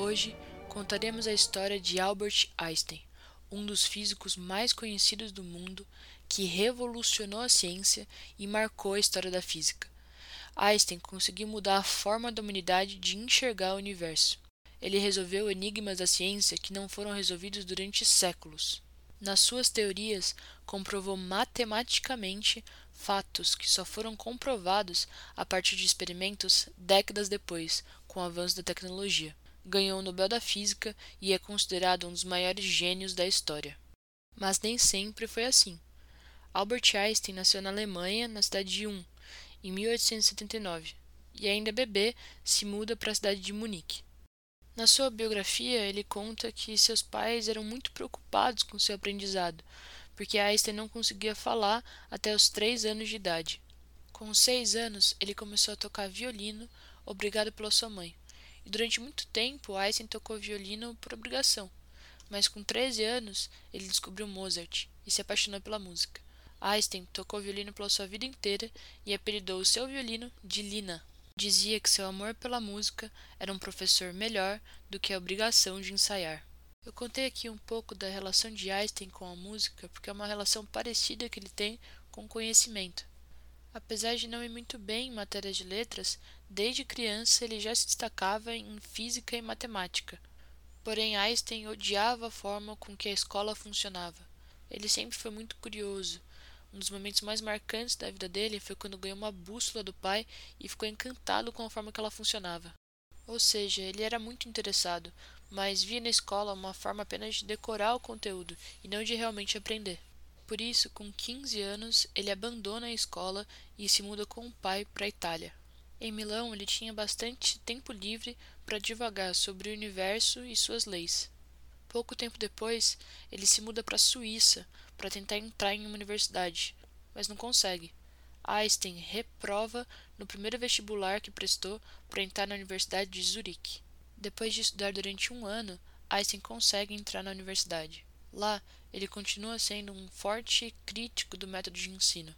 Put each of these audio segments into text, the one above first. Hoje, contaremos a história de Albert Einstein, um dos físicos mais conhecidos do mundo, que revolucionou a ciência e marcou a história da física. Einstein conseguiu mudar a forma da humanidade de enxergar o universo. Ele resolveu enigmas da ciência que não foram resolvidos durante séculos. Nas suas teorias, comprovou matematicamente fatos que só foram comprovados a partir de experimentos décadas depois, com o avanço da tecnologia. Ganhou o Nobel da Física e é considerado um dos maiores gênios da história. Mas nem sempre foi assim. Albert Einstein nasceu na Alemanha, na cidade de Ulm, em 1879, e ainda bebê se muda para a cidade de Munique. Na sua biografia, ele conta que seus pais eram muito preocupados com seu aprendizado, porque Einstein não conseguia falar até os 3 anos de idade. Com 6 anos, ele começou a tocar violino, obrigado pela sua mãe. E durante muito tempo, Einstein tocou violino por obrigação, mas com 13 anos, ele descobriu Mozart e se apaixonou pela música. Einstein tocou violino pela sua vida inteira e apelidou o seu violino de Lina. Dizia que seu amor pela música era um professor melhor do que a obrigação de ensaiar. Eu contei aqui um pouco da relação de Einstein com a música, porque é uma relação parecida que ele tem com o conhecimento. Apesar de não ir muito bem em matérias de letras, desde criança ele já se destacava em física e matemática. Porém, Einstein odiava a forma com que a escola funcionava. Ele sempre foi muito curioso. Um dos momentos mais marcantes da vida dele foi quando ganhou uma bússola do pai e ficou encantado com a forma que ela funcionava. Ou seja, ele era muito interessado, mas via na escola uma forma apenas de decorar o conteúdo e não de realmente aprender. Por isso, com 15 anos, ele abandona a escola e se muda com o pai para a Itália. Em Milão, ele tinha bastante tempo livre para divagar sobre o universo e suas leis. Pouco tempo depois, ele se muda para a Suíça para tentar entrar em uma universidade, mas não consegue. Einstein reprova no primeiro vestibular que prestou para entrar na Universidade de Zurique. Depois de estudar durante 1 ano, Einstein consegue entrar na universidade. Lá, ele continua sendo um forte crítico do método de ensino.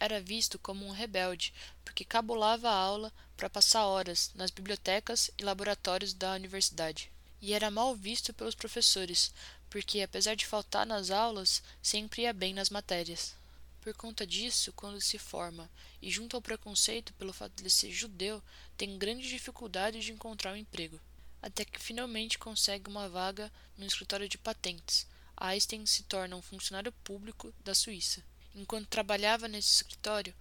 Era visto como um rebelde, porque cabulava a aula para passar horas nas bibliotecas e laboratórios da universidade. E era mal visto pelos professores, porque, apesar de faltar nas aulas, sempre ia bem nas matérias. Por conta disso, quando se forma, e junto ao preconceito pelo fato de ele ser judeu, tem grande dificuldade de encontrar um emprego. Até que finalmente consegue uma vaga no escritório de patentes. Einstein se torna um funcionário público da Suíça. Enquanto trabalhava nesse escritório,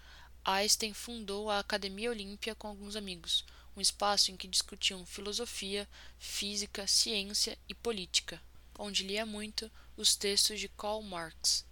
Einstein fundou a Academia Olímpia com alguns amigos, um espaço em que discutiam filosofia, física, ciência e política, onde lia muito os textos de Karl Marx.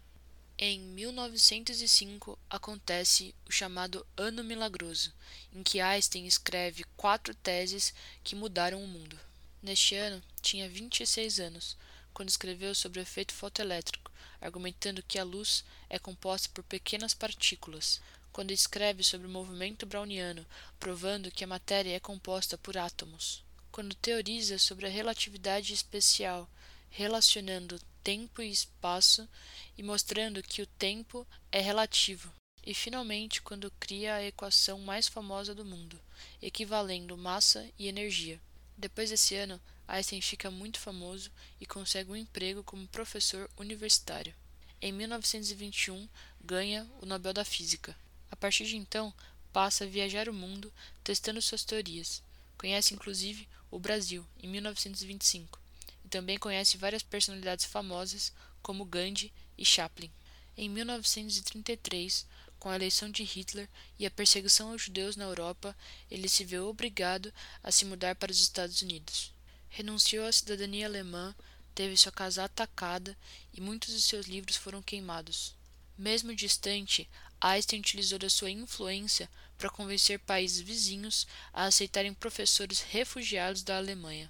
Em 1905, acontece o chamado Ano Milagroso, em que Einstein escreve 4 teses que mudaram o mundo. Neste ano, tinha 26 anos, quando escreveu sobre o efeito fotoelétrico, argumentando que a luz é composta por pequenas partículas, quando escreve sobre o movimento browniano, provando que a matéria é composta por átomos, quando teoriza sobre a relatividade especial, relacionando tempo e espaço e mostrando que o tempo é relativo, e finalmente quando cria a equação mais famosa do mundo, equivalendo massa e energia. Depois desse ano, Einstein fica muito famoso e consegue um emprego como professor universitário. Em 1921, ganha o Nobel da Física. A partir de então, passa a viajar o mundo testando suas teorias. Conhece, inclusive, o Brasil, em 1925, e também conhece várias personalidades famosas, como Gandhi e Chaplin. Em 1933, com a eleição de Hitler e a perseguição aos judeus na Europa, ele se vê obrigado a se mudar para os Estados Unidos. Renunciou à cidadania alemã, teve sua casa atacada e muitos de seus livros foram queimados. Mesmo distante, Einstein utilizou da sua influência para convencer países vizinhos a aceitarem professores refugiados da Alemanha.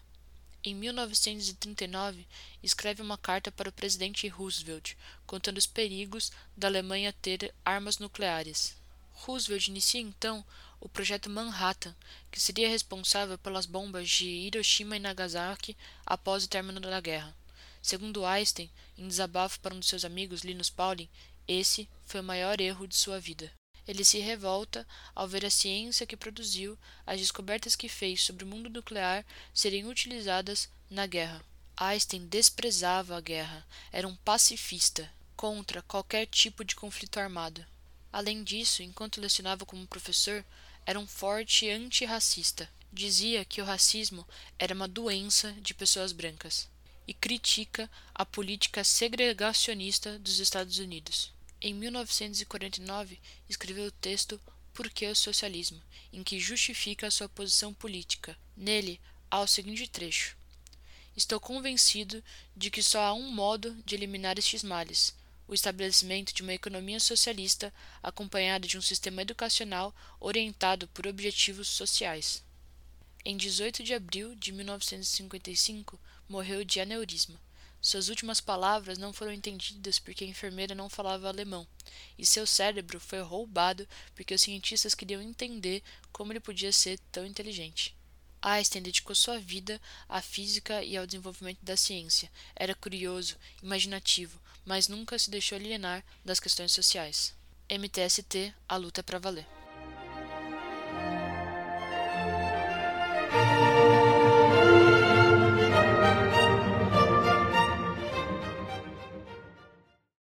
Em 1939, escreve uma carta para o presidente Roosevelt, contando os perigos da Alemanha ter armas nucleares. Roosevelt inicia então o Projeto Manhattan, que seria responsável pelas bombas de Hiroshima e Nagasaki após o término da guerra. Segundo Einstein, em desabafo para um de seus amigos, Linus Pauling, esse foi o maior erro de sua vida. Ele se revolta ao ver a ciência que produziu, as descobertas que fez sobre o mundo nuclear serem utilizadas na guerra. Einstein desprezava a guerra, era um pacifista, contra qualquer tipo de conflito armado. Além disso, enquanto lecionava como professor, era um forte antirracista. Dizia que o racismo era uma doença de pessoas brancas e critica a política segregacionista dos Estados Unidos. Em 1949, escreveu o texto Por que o Socialismo?, em que justifica a sua posição política. Nele, há o seguinte trecho: "Estou convencido de que só há um modo de eliminar estes males, o estabelecimento de uma economia socialista acompanhada de um sistema educacional orientado por objetivos sociais." Em 18 de abril de 1955, morreu de aneurisma. Suas últimas palavras não foram entendidas porque a enfermeira não falava alemão, e seu cérebro foi roubado porque os cientistas queriam entender como ele podia ser tão inteligente. Einstein dedicou sua vida à física e ao desenvolvimento da ciência. Era curioso, imaginativo, mas nunca se deixou alienar das questões sociais. MTST, a luta para valer.